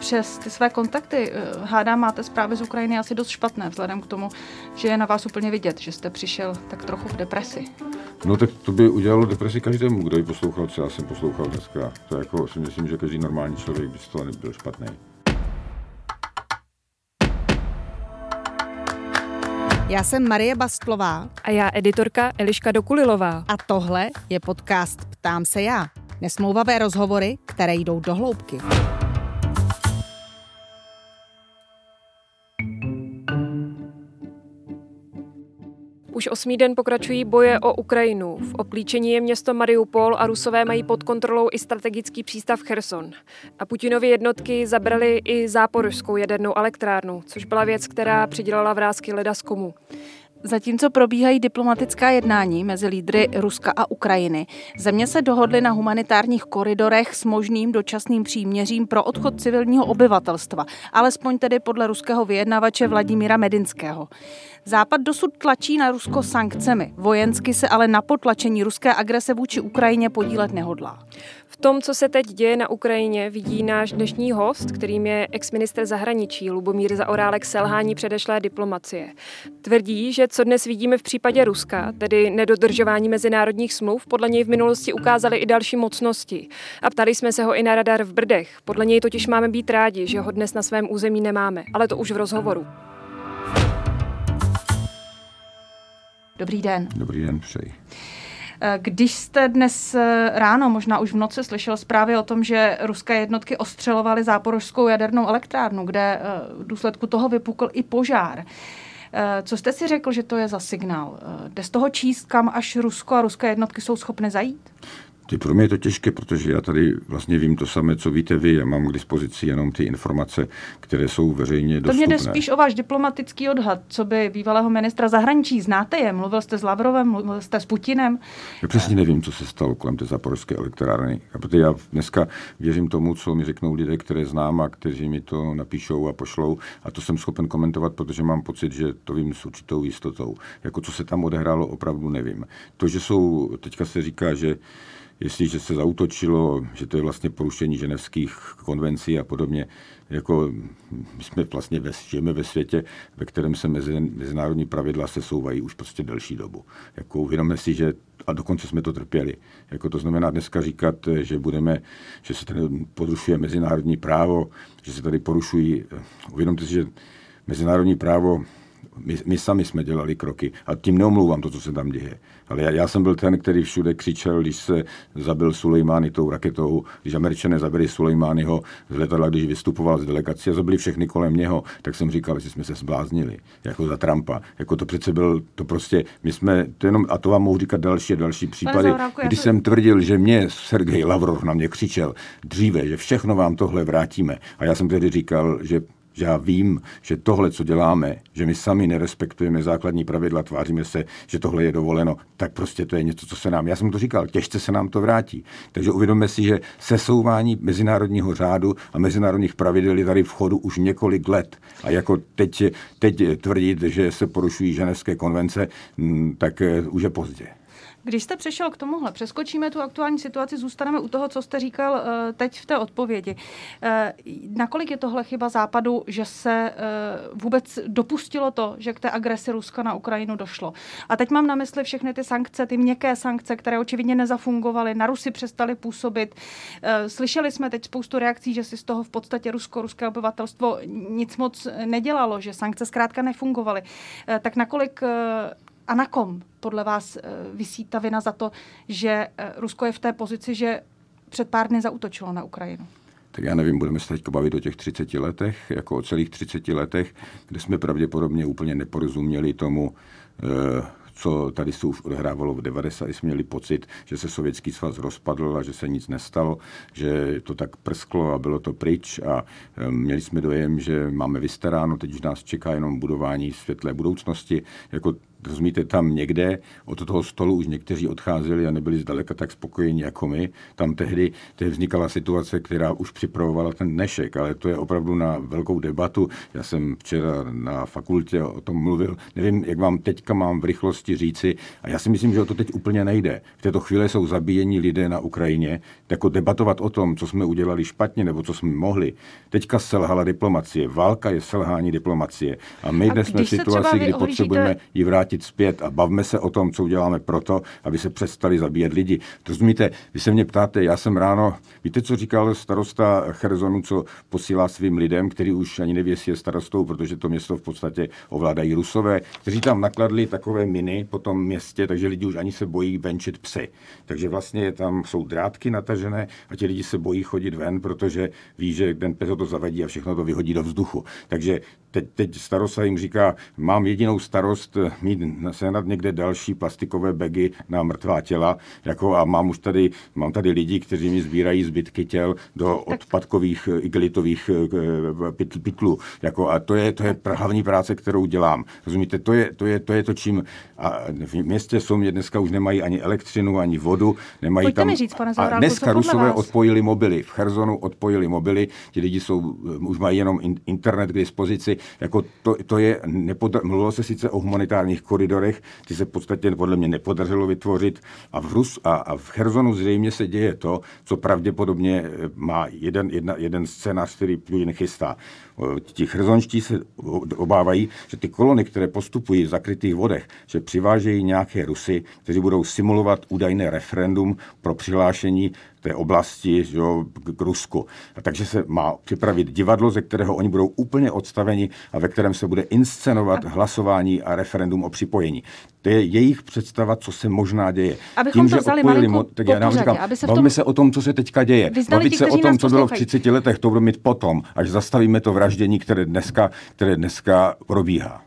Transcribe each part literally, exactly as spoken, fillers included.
přes ty své kontakty. Hádám, máte zprávy z Ukrajiny asi dost špatné, vzhledem k tomu, že je na vás úplně vidět, že jste přišel tak trochu v depresi. No tak to by udělalo depresi každému, kdo ji poslouchal, co já jsem poslouchal dneska. To jako si myslím, že každý normální člověk by z toho nebyl špatný. Já jsem Marie Bastlová. A já editorka Eliška Dokulilová. A tohle je podcast Ptám se já. Nesmlouvavé rozhovory, které jdou do hloubky. Už osmý den pokračují boje o Ukrajinu. V obklíčení je město Mariupol a Rusové mají pod kontrolou i strategický přístav Kherson. A Putinovy jednotky zabraly i Záporožskou jadernou elektrárnu, což byla věc, která přidělala vrásky leda z komu. Zatímco probíhají diplomatická jednání mezi lídry Ruska a Ukrajiny, země se dohodly na humanitárních koridorech s možným dočasným příměřím pro odchod civilního obyvatelstva, alespoň tedy podle ruského vyjednavače Vladimíra Medinského. Západ dosud tlačí na Rusko sankcemi, vojensky se ale na potlačení ruské agrese vůči Ukrajině podílet nehodlá. V tom, co se teď děje na Ukrajině, vidí náš dnešní host, kterým je exministr zahraničí Lubomír Zaorálek, selhání předešlé diplomacie. Tvrdí, že co dnes vidíme v případě Ruska, tedy nedodržování mezinárodních smluv, podle něj v minulosti ukázaly i další mocnosti. A ptali jsme se ho i na radar v Brdech. Podle něj totiž máme být rádi, že ho dnes na svém území nemáme, ale to už v rozhovoru. Dobrý den. Dobrý den, přeji. Když jste dnes ráno, možná už v noci, slyšel zprávy o tom, že ruské jednotky ostřelovaly Záporožskou jadernou elektrárnu, kde v důsledku toho vypukl i požár. Co jste si řekl, že to je za signál? Jde z toho číst, kam až Rusko a ruské jednotky jsou schopny zajít? Ty, pro mě je to těžké, protože já tady vlastně vím to samé, co víte vy. Já mám k dispozici jenom ty informace, které jsou veřejně dostupné. To mě jde spíš o váš diplomatický odhad, co by bývalého ministra zahraničí. Znáte je? Mluvil jste s Lavrovem, mluvil jste s Putinem? Já přesně nevím, co se stalo kolem té Záporožské elektrárny. A protože já dneska věřím tomu, co mi řeknou lidé, které znám a kteří mi to napíšou a pošlou. A to jsem schopen komentovat, protože mám pocit, že to vím s určitou jistotou. Jako co se tam odehrálo, opravdu nevím. To, že jsou, teďka se říká, že jestliže se zaútočilo, že to je vlastně porušení ženevských konvencí a podobně, jako my jsme vlastně ve, žijeme ve světě, ve kterém se mezi, mezinárodní pravidla sesouvají už prostě delší dobu. Jako uvědomme si, že a dokonce jsme to trpěli. Jako to znamená dneska říkat, že budeme, že se tady porušuje mezinárodní právo, že se tady porušují, uvědomte si, že mezinárodní právo My, my sami jsme dělali kroky a tím neomlouvám to, co se tam děje. Ale já, já jsem byl ten, který všude křičel, když se zabil Soleimáni tou raketou, když Američané zabili Soleimániho z letadla, když vystupoval z delegace a zabili všechny kolem něho, tak jsem říkal, jestli jsme se zbláznili, jako za Trumpa. Jako to přece byl, to prostě, my jsme, to jenom, a to vám mohu říkat další a další případy. Zavránku, když to... jsem tvrdil, že mě Sergej Lavrov na mě křičel dříve, že všechno vám tohle vrátíme. A já jsem tedy říkal, že že já vím, že tohle, co děláme, že my sami nerespektujeme základní pravidla, tváříme se, že tohle je dovoleno, tak prostě to je něco, co se nám, já jsem to říkal, těžce se nám to vrátí. Takže uvědomme si, že sesouvání mezinárodního řádu a mezinárodních pravidel je tady v chodu už několik let. A jako teď, teď tvrdit, že se porušují ženevské konvence, tak už je pozdě. Když jste přešel k tomuhle, přeskočíme tu aktuální situaci, zůstaneme u toho, co jste říkal teď v té odpovědi. Nakolik je tohle chyba Západu, že se vůbec dopustilo to, že k té agresi Ruska na Ukrajinu došlo? A teď mám na mysli všechny ty sankce, ty měkké sankce, které očividně nezafungovaly, na Rusy přestali působit. Slyšeli jsme teď spoustu reakcí, že si z toho v podstatě Rusko, ruské obyvatelstvo nic moc nedělalo, že sankce zkrátka nefungovaly. Tak nakolik... A na kom podle vás visí ta vina za to, že Rusko je v té pozici, že před pár dny zaútočilo na Ukrajinu? Tak já nevím, budeme se teď bavit o těch třiceti letech, jako o celých třiceti letech, kde jsme pravděpodobně úplně neporozuměli tomu, co tady se už odehrávalo v devadesátých. Jsme měli pocit, že se Sovětský svaz rozpadl a že se nic nestalo, že to tak prsklo a bylo to pryč a měli jsme dojem, že máme vystaráno, teď už nás čeká jenom budování světlé budoucnosti, jako rozumíte, tam někde od toho stolu už někteří odcházeli a nebyli zdaleka tak spokojeni jako my. Tam tehdy, tehdy vznikala situace, která už připravovala ten dnešek, ale to je opravdu na velkou debatu. Já jsem včera na fakultě o tom mluvil. Nevím, jak vám teďka mám v rychlosti říci. A já si myslím, že o to teď úplně nejde. V této chvíli jsou zabíjení lidé na Ukrajině. Jako debatovat o tom, co jsme udělali špatně nebo co jsme mohli. Teďka selhala diplomacie. Válka je selhání diplomacie. A my dnes jsme v situaci, kdy potřebujeme ji vrátit zpět a bavme se o tom, co uděláme proto, aby se přestali zabíjet lidi. To rozumíte, vy se mě ptáte, já jsem ráno, víte, co říkal starosta Chersonu, co posílá svým lidem, který už ani neví, jestli je starostou, protože to město v podstatě ovládají Rusové, kteří tam nakladli takové miny po tom městě, takže lidi už ani se bojí venčit psy. Takže vlastně tam jsou drátky natažené a ti lidi se bojí chodit ven, protože ví, že ten pes to zavadí a všechno to vyhodí do vzduchu. Takže teď, teď starosta jim říká, mám jedinou starost mít sehnat někde další plastikové bagy na mrtvá těla, jako a mám už tady, mám tady lidi, kteří mi sbírají zbytky těl do odpadkových igelitových pytlů, jako a to je to je hlavní práce, kterou dělám. Rozumíte, to je to je to je to čím a v městě Sumy dneska už nemají ani elektřinu, ani vodu, nemají Pojďte tam říct, pane Zaorálku, a dneska Rusové odpojili mobily, v Chersonu odpojili mobily, ti lidi jsou už mají jenom internet k dispozici, jako to to je nepodr- mluvilo se sice o humanitárních koridorech, ty se v podstatě podle mě nepodařilo vytvořit a v Rus a, a v Chersonu zřejmě se děje to, co pravděpodobně má jeden, jedna, jeden scénář, který Putin chystá. Ti chersonští se obávají, že ty kolony, které postupují v zakrytých vodech, že přivážejí nějaké Rusy, kteří budou simulovat údajné referendum pro přihlášení té oblasti, jo, k Rusku. A takže se má připravit divadlo, ze kterého oni budou úplně odstaveni a ve kterém se bude inscenovat hlasování a referendum o připojení. To je jejich představa, co se možná děje. Abychom tím, to vzali malinko po pořadě. Bavíme se o tom, co se teďka děje. Bavit se o tom, co bylo v třiceti letech, to budeme mít potom, až zastavíme to vraždění, které dneska, které dneska probíhá.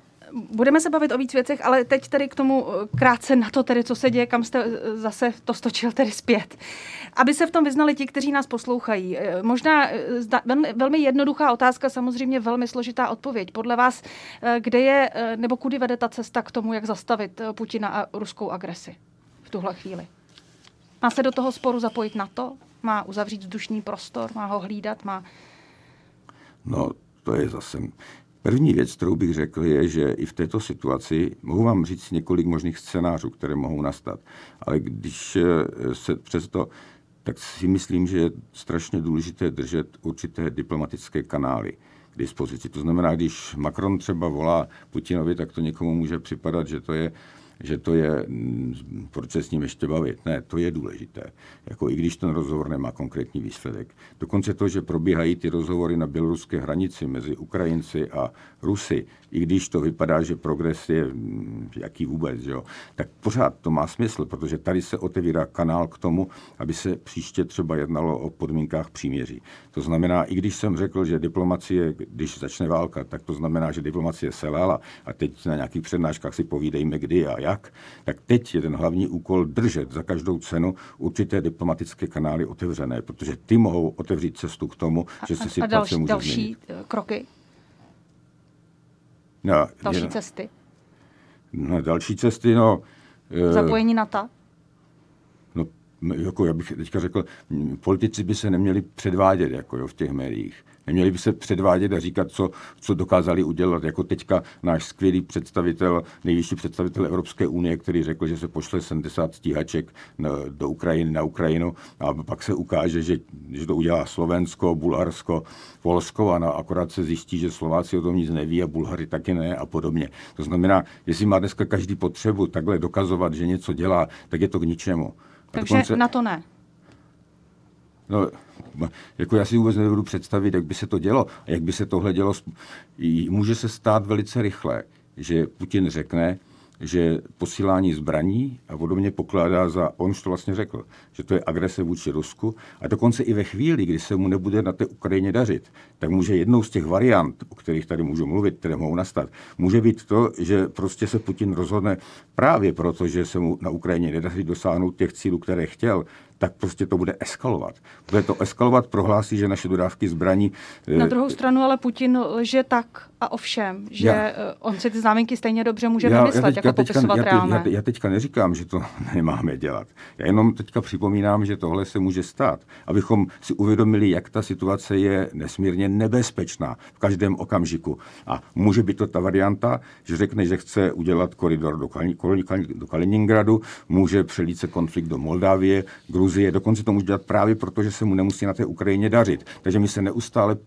Budeme se bavit o víc věcech, ale teď tedy k tomu krátce na to, tedy, co se děje, kam jste zase to stočil tedy zpět. Aby se v tom vyznali ti, kteří nás poslouchají. Možná velmi jednoduchá otázka, samozřejmě velmi složitá odpověď. Podle vás, kde je, nebo kudy vede ta cesta k tomu, jak zastavit Putina a ruskou agresi v tuhle chvíli? Má se do toho sporu zapojit NATO? Má uzavřít vzdušný prostor? Má ho hlídat? Má... No, to je zase... První věc, kterou bych řekl, je, že i v této situaci mohu vám říct několik možných scénářů, které mohou nastat. Ale když se přesto, tak si myslím, že je strašně důležité držet určité diplomatické kanály k dispozici. To znamená, když Macron třeba volá Putinovi, tak to někomu může připadat, že to je... že to je, proč se s ním ještě bavit. Ne, to je důležité. Jako i když ten rozhovor nemá konkrétní výsledek. Dokonce to, že probíhají ty rozhovory na běloruské hranici mezi Ukrajinci a Rusy, i když to vypadá, že progres je jaký vůbec, jo, tak pořád to má smysl, protože tady se otevírá kanál k tomu, aby se příště třeba jednalo o podmínkách příměří. To znamená, i když jsem řekl, že diplomacie, když začne válka, tak to znamená, že diplomacie selhala a teď na nějakých přednáškách si povídejme, kdy a jak, tak teď je ten hlavní úkol držet za každou cenu určité diplomatické kanály otevřené, protože ty mohou otevřít cestu k tomu, a, že se situace další, může další změnit. Další kroky? No, další je, cesty? No, další cesty, no... Zapojení NATO? No, jako já bych teďka řekl, politici by se neměli předvádět jako jo, v těch médiích. Neměli by se předvádět a říkat, co, co dokázali udělat. Jako teďka náš skvělý představitel, nejvyšší představitel Evropské unie, který řekl, že se pošle sedmdesát stíhaček na, do Ukrajiny, na Ukrajinu a pak se ukáže, že, že to udělá Slovensko, Bulharsko, Polsko a na, akorát se zjistí, že Slováci o tom nic neví a Bulhary taky ne a podobně. To znamená, jestli má dneska každý potřebu takhle dokazovat, že něco dělá, tak je to k ničemu. Takže dokonce... na to ne. No, jako já si vůbec nedovedu představit, jak by se to dělo a jak by se tohle dělo. Může se stát velice rychle, že Putin řekne, že posílání zbraní a podobně pokládá za, on už to vlastně řekl, že to je agrese vůči Rusku a dokonce i ve chvíli, kdy se mu nebude na té Ukrajině dařit, tak může jednou z těch variant, o kterých tady můžu mluvit, které mohou nastat, může být to, že prostě se Putin rozhodne právě proto, že se mu na Ukrajině nedaří dosáhnout těch cílů, které chtěl, tak prostě to bude eskalovat. Bude to eskalovat, prohlásí, že naše dodávky zbraní... Na druhou stranu ale Putin lže tak a ovšem, že já, on si ty známky stejně dobře může já, vymyslet, já teďka, jako teďka, popisovat já te, reálné. Já, te, já teďka neříkám, že to nemáme dělat. Já jenom teďka připomínám, že tohle se může stát, abychom si uvědomili, jak ta situace je nesmírně nebezpečná v každém okamžiku. A může být to ta varianta, že řekne, že chce udělat koridor do, do Kaliningradu, může přelít se konflikt do Moldávie, Gruzie, dokonce to může dělat právě proto, že se mu nemusí na té Ukrajině dařit. Takže my se neustále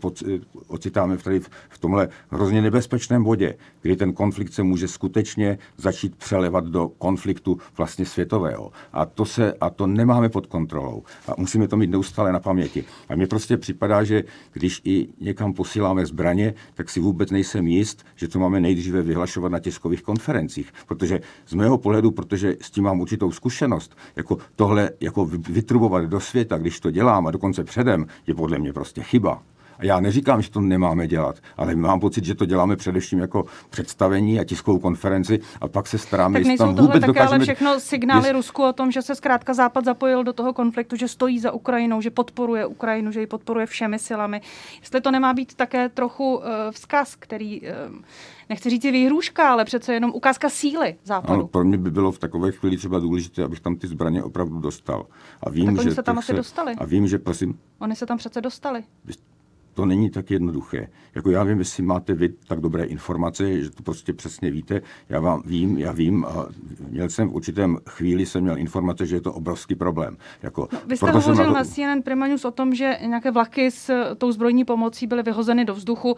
pod, ocitáme tady v tomhle hrozně nebezpečném bodě, kdy ten konflikt se může skutečně začít přelevat do konfliktu vlastně světového. A to, se, a to nemáme pod kontrolou. A musíme to mít neustále na paměti. A mně prostě připadá, že když i někam posíláme zbraně, tak si vůbec nejsem jist, že to máme nejdříve vyhlašovat na tiskových konferencích. Protože z mého pohledu, protože s tím mám určitou zkušenost, jako tohle jako vytrubovat do světa, když to dělám a dokonce předem, je podle mě prostě chyba. A já neříkám, že to nemáme dělat, ale mám pocit, že to děláme především jako představení a tiskovou konferenci a pak se staráme, jestli tam vůbec dokážeme... Tak nejsou tohle ale všechno signály jest... Rusku o tom, že se zkrátka Západ zapojil do toho konfliktu, že stojí za Ukrajinou, že podporuje Ukrajinu, že ji podporuje všemi silami. Jestli to nemá být také trochu uh, vzkaz, který... Uh, nechci říct výhrůžka, ale přece jenom ukázka síly Západu. Ano, pro mě by bylo v takové chvíli třeba důležité, abych tam ty zbraně opravdu dostal. A vím, tak že se tam asi se... dostali. A vím, že prosím. Oni se tam přece dostali. To není tak jednoduché. Jako já vím, jestli máte vy tak dobré informace, že to prostě přesně víte. Já vám vím, já vím a měl jsem v určitém chvíli jsem měl informace, že je to obrovský problém. Jako, no, vy jste hovořil na, to... na C N N Prima News o tom, že nějaké vlaky s tou zbrojní pomocí byly vyhozeny do vzduchu,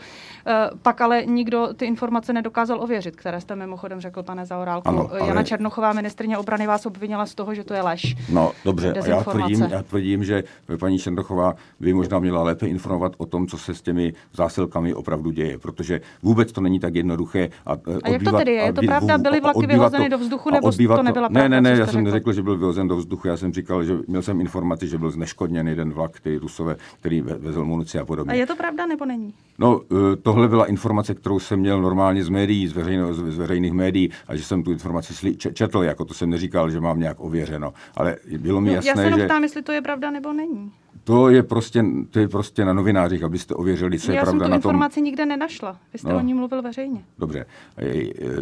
e, pak ale nikdo ty informace nedokázal ověřit, které jste mimochodem řekl, pane Zaorálku. Ano, ale... Jana Černochová, ministryně obrany, vás obvinila z toho, že to je lež. No dobře, a já tvrdím, já tvrdím, že paní Černochová by možná měla lépe informovat o tom, co se s těmi zásilkami opravdu děje, protože vůbec to není tak jednoduché. A, a odbývat, jak to tedy je? Je to pravda? Byly vlaky vyhozeny do vzduchu, nebo to nebyla pravda? Ne, ne, ne, já jsem neřekl, že byl vyhozen do vzduchu, já jsem říkal, že měl jsem informaci, že byl zneškodněn jeden vlak, který Rusové, který vezl munici a podobně. A je to pravda, nebo není? No, tohle byla informace, kterou jsem měl normálně z médií, z, veřejno, z veřejných médií, a že jsem tu informaci sli, četl, jako to jsem neříkal, že mám nějak ověřeno, ale bylo mi jasné, že... Já se ptám, jestli to je pravda, nebo není. To je prostě, to je prostě na novinářích, abyste ověřili, co je pravda na tom. Já jsem tu informaci nikde nenašla. Vy jste no, o ní mluvil veřejně. Dobře,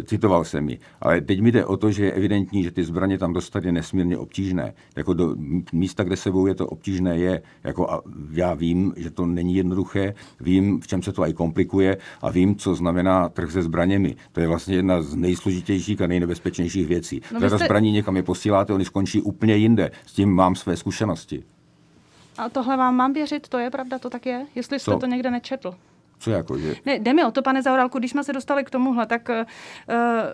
citoval jsem ji. Ale teď mi jde o to, že je evidentní, že ty zbraně tam dostat je nesmírně obtížné. Jako do místa, kde sebou je to obtížné, je. Jako a já vím, že to není jednoduché, vím, v čem se to aj komplikuje a vím, co znamená trh se zbraněmi. To je vlastně jedna z nejsložitějších a nejnebezpečnějších věcí. No, Zda jste... zbraní někam je posíláte, oni skončí úplně jinde. S tím mám své zkušenosti. A tohle vám mám věřit, to je pravda, to tak je? Jestli jste to, to někde nečetl. Co jako, že? Ne, jde mi o to, pane Zaorálku, když jsme se dostali k tomuhle, tak uh,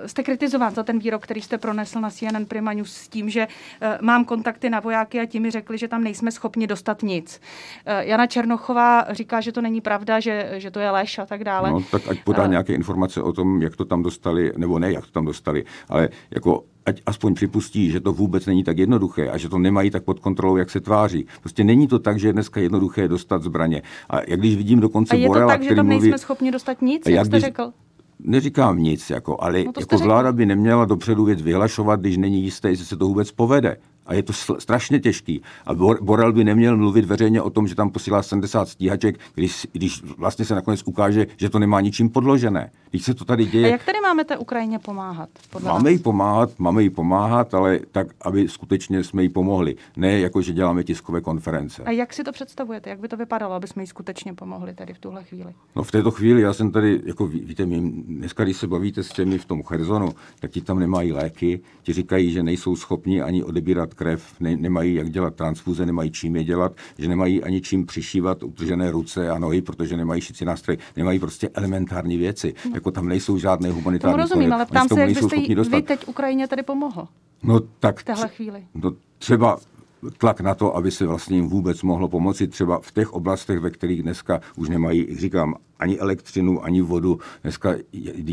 jste kritizován za ten výrok, který jste pronesl na C N N Prima News s tím, že uh, mám kontakty na vojáky a ti mi řekli, že tam nejsme schopni dostat nic. Uh, Jana Černochová říká, že to není pravda, že, že to je lež a tak dále. No, tak ať podá uh, nějaké informace o tom, jak to tam dostali, nebo ne, jak to tam dostali, ale jako... ať aspoň připustí, že to vůbec není tak jednoduché a že to nemají tak pod kontrolou, jak se tváří. Prostě není to tak, že je dneska jednoduché dostat zbraně. A jak když vidím dokonce Borrella, který mluví... A je to tak, že tam mluví, nejsme schopni dostat nic, jak jste když... řekl? Neříkám nic, jako, ale no jako vláda by neměla dopředu věc vyhlašovat, když není jisté, jestli se to vůbec povede. A je to strašně těžký. A Borrell by neměl mluvit veřejně o tom, že tam posílá sedmdesát stíhaček, když, když vlastně se nakonec ukáže, že to nemá ničím podložené. Když se to tady děje... A jak tady máme té Ukrajině pomáhat? Máme jí pomáhat, máme jí pomáhat, ale tak, aby skutečně jsme jí pomohli. Ne jako, že děláme tiskové konference. A jak si to představujete? Jak by to vypadalo, aby jsme jí skutečně pomohli tady v tuhle chvíli? No v této chvíli, já jsem tady, jako víte, dneska, když se bavíte s těmi v tom Chersonu, tak ti tam nemají léky, ti říkají, že nejsou schopni ani odebírat krev, ne, nemají jak dělat transfuze, nemají čím je dělat, že nemají ani čím přišívat utržené ruce a nohy, protože nemají šicí nástroj, nemají prostě elementární věci. No. Jako tam nejsou žádné humanitární pomoci. Rozumím, ale ptám se, jak byste jí, vy teď Ukrajině tady pomohl? No tak v téhle chvíli. No třeba tlak na to, aby se vlastně jim vůbec mohlo pomoci třeba v těch oblastech, ve kterých dneska už nemají, říkám, ani elektřinu, ani vodu. Dneska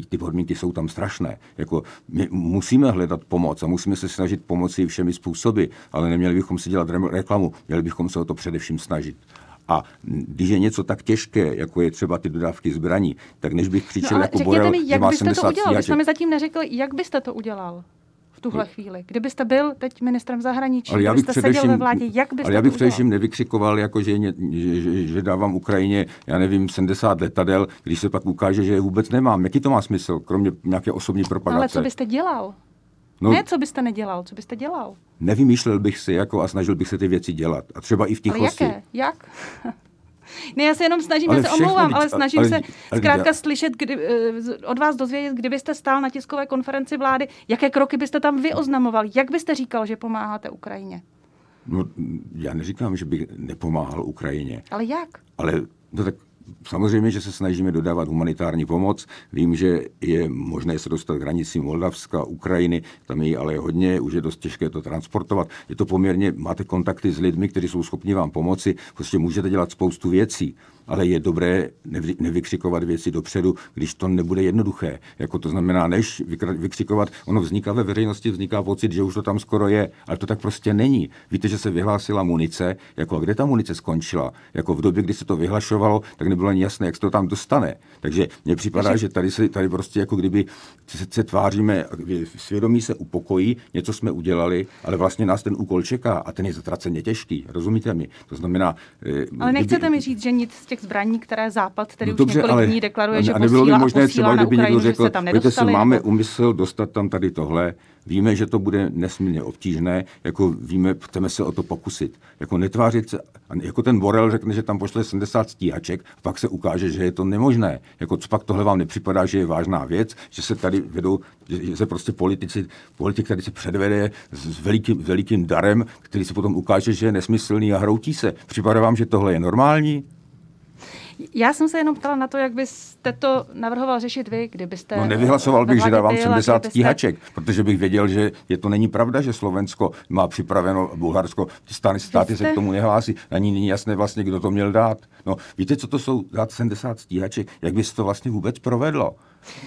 ty podmínky jsou tam strašné. Jako, my musíme hledat pomoc a musíme se snažit pomoci všemi způsoby, ale neměli bychom si dělat reklamu, měli bychom se o to především snažit. A když je něco tak těžké, jako je třeba ty dodávky zbraní, tak než bych křičel no, jako Borrell, že má sedmdesát stíhaček. Řekněte mi, jak byste to udělal? Vy jste mi zatím neřekl, jak byste to udělal? v tuhle no. chvíli? Kdybyste byl teď ministrem zahraničí, ale já bych byste seděl ve vládě, jak byste ale já bych především nevykřikoval, jako že, že, že, že dávám Ukrajině, já nevím, sedmdesát letadel, když se pak ukáže, že je vůbec nemám. Jaký to má smysl, kromě nějaké osobní propagace? Ale co byste dělal? No, ne, co byste nedělal, co byste dělal? Nevymýšlel bych si jako a snažil bych se ty věci dělat. A třeba i v tichosti. Ale jaké? Jak? Ne, já se jenom snažím, já se omlouvám, ale snažím ale, se zkrátka slyšet, kdy, od vás dozvědět, kdybyste stál na tiskové konferenci vlády, jaké kroky byste tam vy oznamoval, jak byste říkal, že pomáháte Ukrajině? No, já neříkám, že bych nepomáhal Ukrajině. Ale jak? Ale, no tak samozřejmě, že se snažíme dodávat humanitární pomoc. Vím, že je možné se dostat k hranicím Moldavska, Ukrajiny, tam je ale hodně, už je dost těžké to transportovat. Je to poměrně, máte kontakty s lidmi, kteří jsou schopni vám pomoci, prostě můžete dělat spoustu věcí, ale je dobré nevy, nevykřikovat věci dopředu, když to nebude jednoduché. Jako to znamená, než vykřikovat, ono vzniká ve veřejnosti, vzniká pocit, že už to tam skoro je, ale to tak prostě není. Víte, že se vyhlásila munice, jako a kde ta munice skončila? Jako v době, kdy se to vyhlašovalo, tak nebylo ani jasné, jak se to tam dostane. Takže mně připadá, že tady se tady prostě jako kdyby se, se tváříme, svědomí se upokojí, něco jsme udělali, ale vlastně nás ten úkol čeká a ten je zatraceně těžký. Rozumíte mi? To znamená, ale nechcete kdyby, mi říct, že nic z těch zbraní, které Západ, který no už dobře, několik ale, dní deklaruje, že posílá, možné, a posílá třeba, na Ukrajinu, řekl, že se tam nedostali. Máme nebo... úmysl dostat tam tady tohle. Víme, že to bude nesmírně obtížné, jako víme, chceme se o to pokusit. Jako netvářit se, jako ten Borrell řekne, že tam pošle sedmdesát stíhaček, a pak se ukáže, že je to nemožné. Jako co pak tohle vám nepřipadá, že je vážná věc, že se tady vedou, že se prostě politici, politik tady se předvede s velikým, velikým darem, který se potom ukáže, že je nesmyslný a hroutí se. Připadá vám, že tohle je normální? Já jsem se jenom ptala na to, jak byste to navrhoval řešit vy, kdybyste... No nevyhlasoval bych, že dávám sedmdesát stíhaček, protože bych věděl, že je to není pravda, že Slovensko má připraveno, Bulharsko, státy jste... se k tomu nehlásí. Ani není jasné vlastně, kdo to měl dát. No víte, co to jsou dát sedmdesát stíhaček? Jak by se to vlastně vůbec provedlo?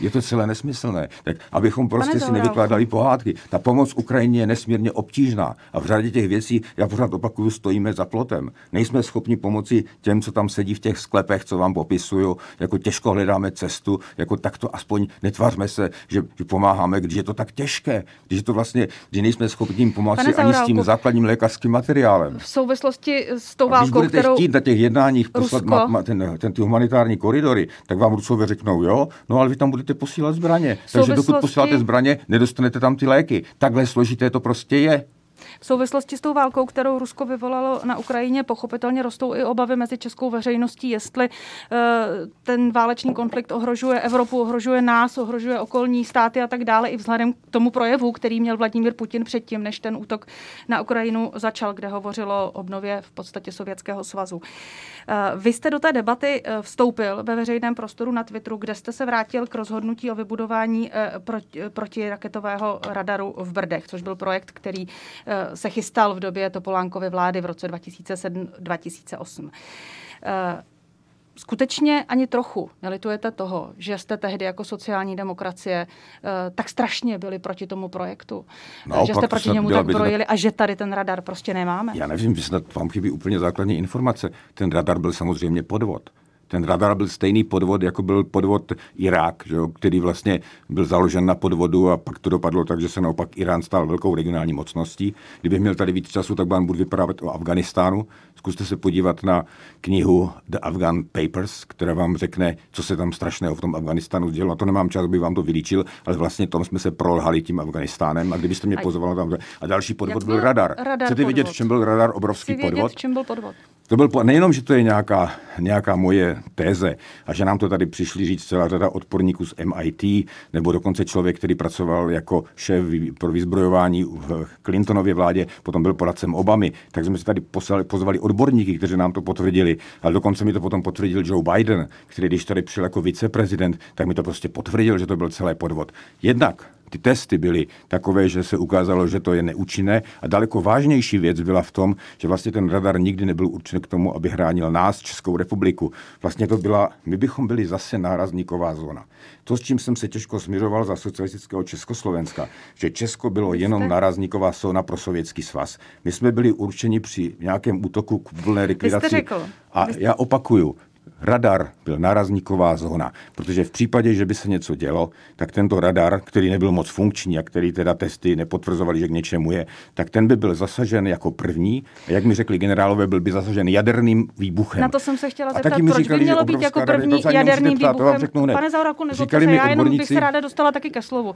Je to celé nesmyslné. Tak abychom prostě si nevykládali pohádky. Ta pomoc Ukrajině je nesmírně obtížná a v řadě těch věcí, já pořád opakuju, stojíme za plotem. Nejsme schopni pomoci těm, co tam sedí v těch sklepech, co vám popisuju, jako těžko hledáme cestu, jako takto aspoň netvařme se, že, že pomáháme, když je to tak těžké, když je to vlastně, když nejsme schopni jim pomoci ani s tím základním lékařským materiálem. V souvislosti s tou válkou, když budete kterou chtít na těch jednáních poslat ma, ma, ten, ten ty humanitární koridory, tak vám Rusové řeknou, jo, no ale tam budete posílat zbraně. Souvislosti... Takže dokud posíláte zbraně, nedostanete tam ty léky. Takhle složité to prostě je. V souvislosti s tou válkou, kterou Rusko vyvolalo na Ukrajině, pochopitelně rostou i obavy mezi českou veřejností, jestli uh, ten válečný konflikt ohrožuje Evropu, ohrožuje nás, ohrožuje okolní státy a tak dále, i vzhledem k tomu projevu, který měl Vladimír Putin předtím, než ten útok na Ukrajinu začal, kde hovořilo o obnově v podstatě Sovětského svazu. Uh, vy jste do té debaty vstoupil ve veřejném prostoru na Twitteru, kde jste se vrátil k rozhodnutí o vybudování uh, proti, protiraketového radaru v Brdech, což byl projekt, který se chystal v době Topolánkovy vlády v roce dva tisíce sedm dva tisíce osm. Skutečně ani trochu nelitujete toho, že jste tehdy jako sociální demokracie tak strašně byli proti tomu projektu, naopak, že jste proti němu tak brojili a že tady ten radar prostě nemáme? Já nevím, snad vám chybí úplně základní informace. Ten radar byl samozřejmě podvod. Ten radar byl stejný podvod, jako byl podvod Irák, že jo, který vlastně byl založen na podvodu a pak to dopadlo tak, že se naopak Irán stal velkou regionální mocností. Kdybych měl tady víc času, tak vám budu vyprávět o Afganistánu. Zkuste se podívat na knihu The Afghan Papers, která vám řekne, co se tam strašného v tom Afganistánu dělo. Na to nemám čas, abych vám to vylíčil, ale vlastně tam jsme se prolhali tím Afganistánem a kdybyste mě pozvali tam. A další podvod byl, byl radar. radar Chcete podvod. vidět, v čem byl radar obrovský Chci podvod? Vědět, v čem byl podvod? To byl nejenom, že to je nějaká, nějaká moje téze a že nám to tady přišli říct celá řada odporníků z M I T, nebo dokonce člověk, který pracoval jako šéf pro vyzbrojování v Clintonově vládě, potom byl poradcem Obamy, tak jsme se tady poslali, pozvali odborníky, kteří nám to potvrdili, ale dokonce mi to potom potvrdil Joe Biden, který když tady přišel jako viceprezident, tak mi to prostě potvrdil, že to byl celý podvod. Jednak ty testy byly takové, že se ukázalo, že to je neúčinné a daleko vážnější věc byla v tom, že vlastně ten radar nikdy nebyl určen k tomu, aby hránil nás, Českou republiku. Vlastně to byla, my bychom byli zase nárazníková zóna. To, s čím jsem se těžko směřoval za socialistického Československa, že Česko bylo jenom nárazníková zóna pro Sovětský svaz. My jsme byli určeni při nějakém útoku k úplné likvidaci. Vy jste řekl. A já opakuju, radar byl nárazníková zóna, protože v případě, že by se něco dělo, tak tento radar, který nebyl moc funkční a který teda testy nepotvrzovaly, že k něčemu je, tak ten by byl zasažen jako první, a jak mi řekli generálové, byl by zasažen jaderným výbuchem. Na to jsem se chtěla zeptat, proč říkali, by mělo být jako první jaderný ptát, výbuchem. Pane Zaorálku, nezlobte se, já jenom bych se ráda dostala taky ke slovu.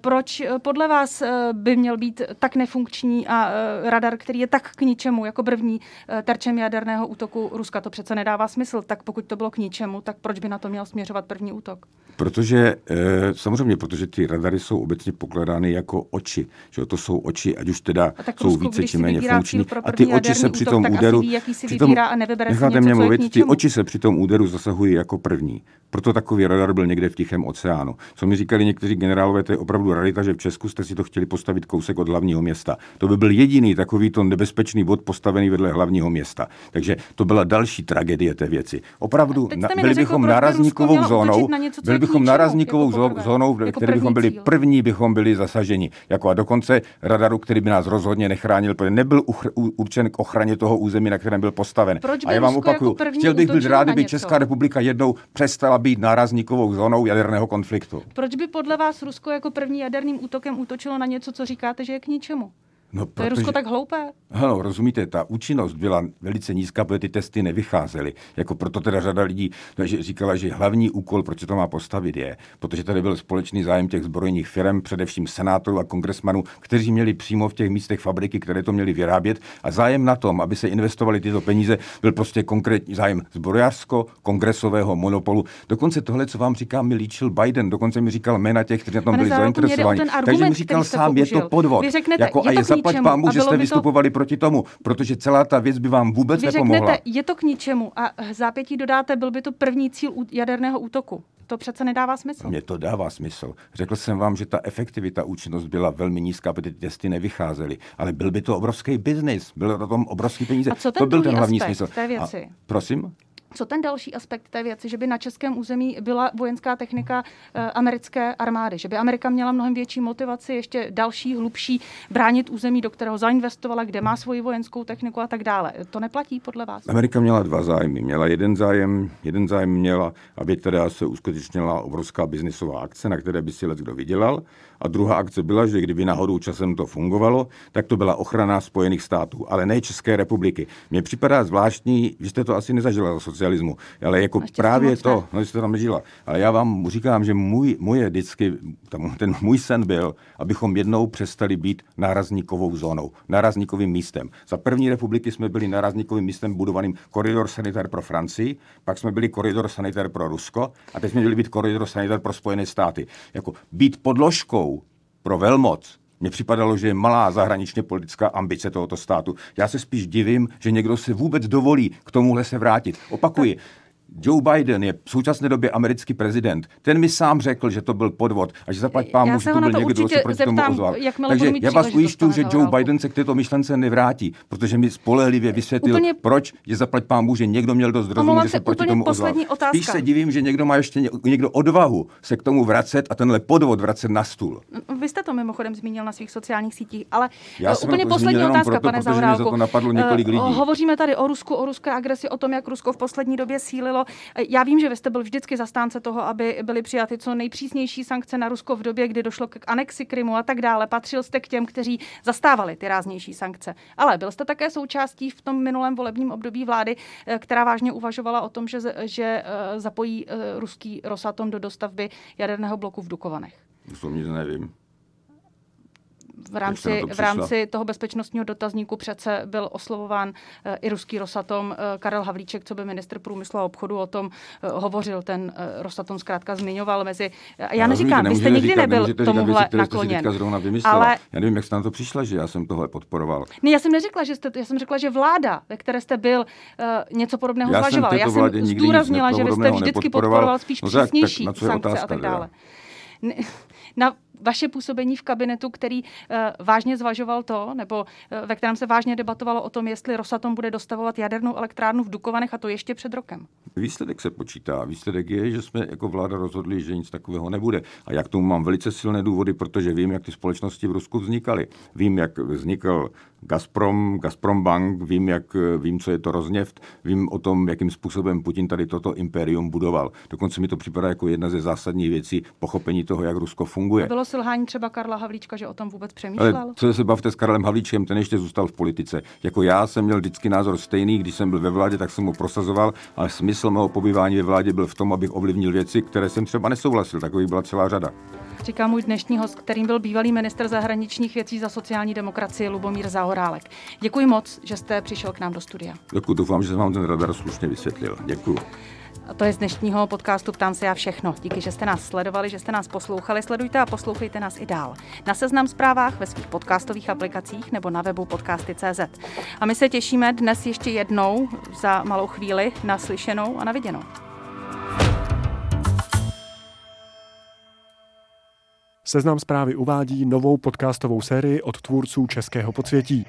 Proč podle vás by měl být tak nefunkční a radar, který je tak k ničemu, jako první terčem jaderného útoku Ruska? To přece nedává smysl. Tak pokud to bylo k ničemu, tak proč by na to měl směřovat první útok? Protože, samozřejmě, protože ty radary jsou obecně pokládány jako oči. Že to jsou oči, ať už teda jsou Rusku, více či méně funkční. A ty oči se při tom úderu... Necháte mě mluvit, ty oči se při tom úderu zasahují jako první. Proto takový radar byl někde v Tichém oceánu. Co mi říkali někteří generálové, to je opravdu rarita, že v Česku jste si to chtěli postavit kousek od hlavního města. To by byl jediný takovýto nebezpečný bod postavený vedle hlavního města. Takže to byla další tragédie té věci. Opravdu na, byli bychom nárazníkovou zónou, byli bychom nárazníkovou zónou, ve které bychom byli první, bychom byli zasaženi. Jako a dokonce radaru, který by nás rozhodně nechránil, protože nebyl určen k ochraně toho území, na kterém byl postaven. A já vám opakuju, chtěl bych být rád, kdyby Česká republika jednou přestala být nárazníkovou zónou jaderného konfliktu. Proč by podle vás Rusko jako první jaderným útokem útočilo na něco, co říkáte, že je k ničemu? No, to je Rusko tak hloupé? Ano, rozumíte, ta účinnost byla velice nízká, protože ty testy nevycházely. Jako proto teda řada lidí říkala, že hlavní úkol, proč se to má postavit, je, protože tady byl společný zájem těch zbrojních firm, především senátorů a kongresmanů, kteří měli přímo v těch místech fabriky, které to měli vyrábět, a zájem na tom, aby se investovaly tyto peníze, byl prostě konkrétní zájem zbrojařsko-kongresového monopolu. Dokonce tohle, co vám říkám, mi líčil Biden, dokonce mi říkal jména těch, kteří na tom byli zainteresovaní. Takže mi říkal sám, použil. Je to podvod. Zaplať pámu, že jste vystupovali to... proti tomu, protože celá ta věc by vám vůbec Vy nepomohla. Vy řeknete, je to k ničemu a zápětí dodáte, byl by to první cíl jaderného útoku. To přece nedává smysl. Mně to dává smysl. Řekl jsem vám, že ta efektivita, účinnost byla velmi nízká, protože ty testy nevycházely. Ale byl by to obrovský biznis, bylo na tom obrovský peníze. A co ten to byl ten hlavní smysl. Té věci? A, prosím? Co ten další aspekt té věci, že by na českém území byla vojenská technika e, americké armády, že by Amerika měla mnohem větší motivaci, ještě další, hlubší, bránit území, do kterého zainvestovala, kde má svoji vojenskou techniku a tak dále. To neplatí podle vás? Amerika měla dva zájmy. Měla jeden zájem, jeden zájem měla, aby teda se uskutečnila obrovská biznisová akce, na které by si leckdo vydělal. A druhá akce byla, že kdyby náhodou časem to fungovalo, tak to byla ochrana Spojených států, ale ne České republiky. Mně připadá zvláštní, že jste to asi nezažila za socialismu, ale jako právě to, no, jste tam nežila, ale já vám říkám, že můj, moje vždycky, ten můj sen byl, abychom jednou přestali být nárazníkovou zónou, nárazníkovým místem. Za první republiky jsme byli nárazníkovým místem budovaným koridor sanitár pro Francii, pak jsme byli koridor sanitár pro Rusko a teď jsme byli být koridor sanitár pro Spojené státy. Jako být podložkou pro velmoc. Mně připadalo, že je malá zahraničně politická ambice tohoto státu. Já se spíš divím, že někdo se vůbec dovolí k tomuhle se vrátit. Opakuji, Joe Biden je v současné době americký prezident. Ten mi sám řekl, že to byl podvod a že zaplať pámu, že to byl někdo, kdo se proti tomu ozval. Takže já vás ujišťuji, že Joe Biden se k této myšlence nevrátí, protože mi spolehlivě vysvětlil, úplně... proč je zaplať pámu, že někdo měl dost rozumu, že se proti tomu ozval. Spíš se divím, že někdo má ještě někdo odvahu se k tomu vracet a tenhle podvod vracet na stůl. Vy jste to mimochodem zmínil na svých sociálních sítích, ale já úplně poslední otázka, pane Zaorálku. Hovoříme tady o Rusku, o ruské agresi, o tom, jak Rusko v poslední době sílilo. Já vím, že vy jste byl vždycky zastánce toho, aby byly přijaty co nejpřísnější sankce na Rusko v době, kdy došlo k anexi Krymu a tak dále. Patřil jste k těm, kteří zastávali ty ráznější sankce. Ale byl jste také součástí v tom minulém volebním období vlády, která vážně uvažovala o tom, že, že zapojí ruský Rosatom do dostavby jaderného bloku v Dukovanech. To nic nevím. V rámci, v rámci toho bezpečnostního dotazníku přece byl oslovován i ruský Rosatom. Karel Havlíček, co by ministr průmyslu a obchodu, o tom hovořil. Ten Rosatom zkrátka zmiňoval mezi... Já neříkám, vy jste nikdy říkat, nebyl tomuhle věci, nakloněn. Ale... Já nevím, jak jste na to přišla, že já jsem tohle podporoval. Ne, já jsem neřekla, že jste, já jsem řekla, že vláda, ve které jste byl, něco podobného já zvažovala. Já jsem zdůraznila, že vy jste vždycky podporoval spíš no přísnější tak, tak, sankce a tak dále. Na vaše působení v kabinetu, který uh, vážně zvažoval to, nebo uh, ve kterém se vážně debatovalo o tom, jestli Rosatom bude dostavovat jadernou elektrárnu v Dukovanech, a to ještě před rokem. Výsledek se počítá. Výsledek je, že jsme jako vláda rozhodli, že nic takového nebude. A já k tomu mám velice silné důvody, protože vím, jak ty společnosti v Rusku vznikaly. Vím, jak vznikl Gazprom, Gazprombank, vím, jak, vím, co je to Rosněft, vím o tom, jakým způsobem Putin tady toto impérium budoval. Dokonce mi to připadá jako jedna ze zásadních věcí pochopení toho, jak Rusko funguje. To bylo selhání třeba Karla Havlíčka, že o tom vůbec přemýšlel? Ale co se bavte s Karlem Havlíčkem, ten ještě zůstal v politice. Jako já jsem měl vždycky názor stejný, když jsem byl ve vládě, tak jsem ho prosazoval, ale smysl mého pobývání ve vládě byl v tom, abych ovlivnil věci, které jsem třeba nesouhlasil. Takový byla celá řada. Říká můj dnešní host, kterým byl bývalý ministr zahraničních věcí za sociální demokracii Lubomír Zaorálek. Děkuji moc, že jste přišel k nám do studia. Děkuji, doufám, že jsem vám ten radar slušně vysvětlil. Děkuji. A to je z dnešního podcastu Ptám se já všechno. Díky, že jste nás sledovali, že jste nás poslouchali. Sledujte a poslouchejte nás i dál. Na Seznam Zprávách, ve svých podcastových aplikacích nebo na webu podcasty tečka cé zet. A my se těšíme dnes ještě jednou za malou chvíli na slyšenou a na viděnou. Seznam Zprávy uvádí novou podcastovou sérii od tvůrců Českého podsvětí.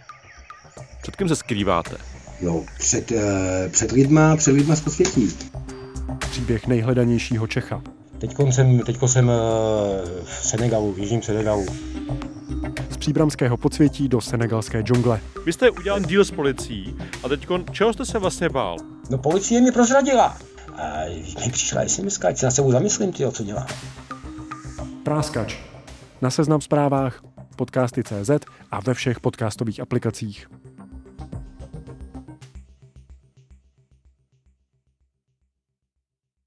Před kým se skrýváte? Jo, před, eh, před lidma, před lidma z podsvětí. Příběh nejhledanějšího Čecha. Teďkon jsem, teďko jsem v Senegalu, v jižním Senegalu. Z příbramského podsvětí do senegalské džungle. Vy jste udělal díl s policií a teďkon, čeho jste se vlastně bál? No policie mi prozradila. A mi přišla es em es, ať se na sebou zamyslím, tyjo, co dělám. Práskač. Na Seznam Zprávách, podcasty tečka cé zet a ve všech podcastových aplikacích.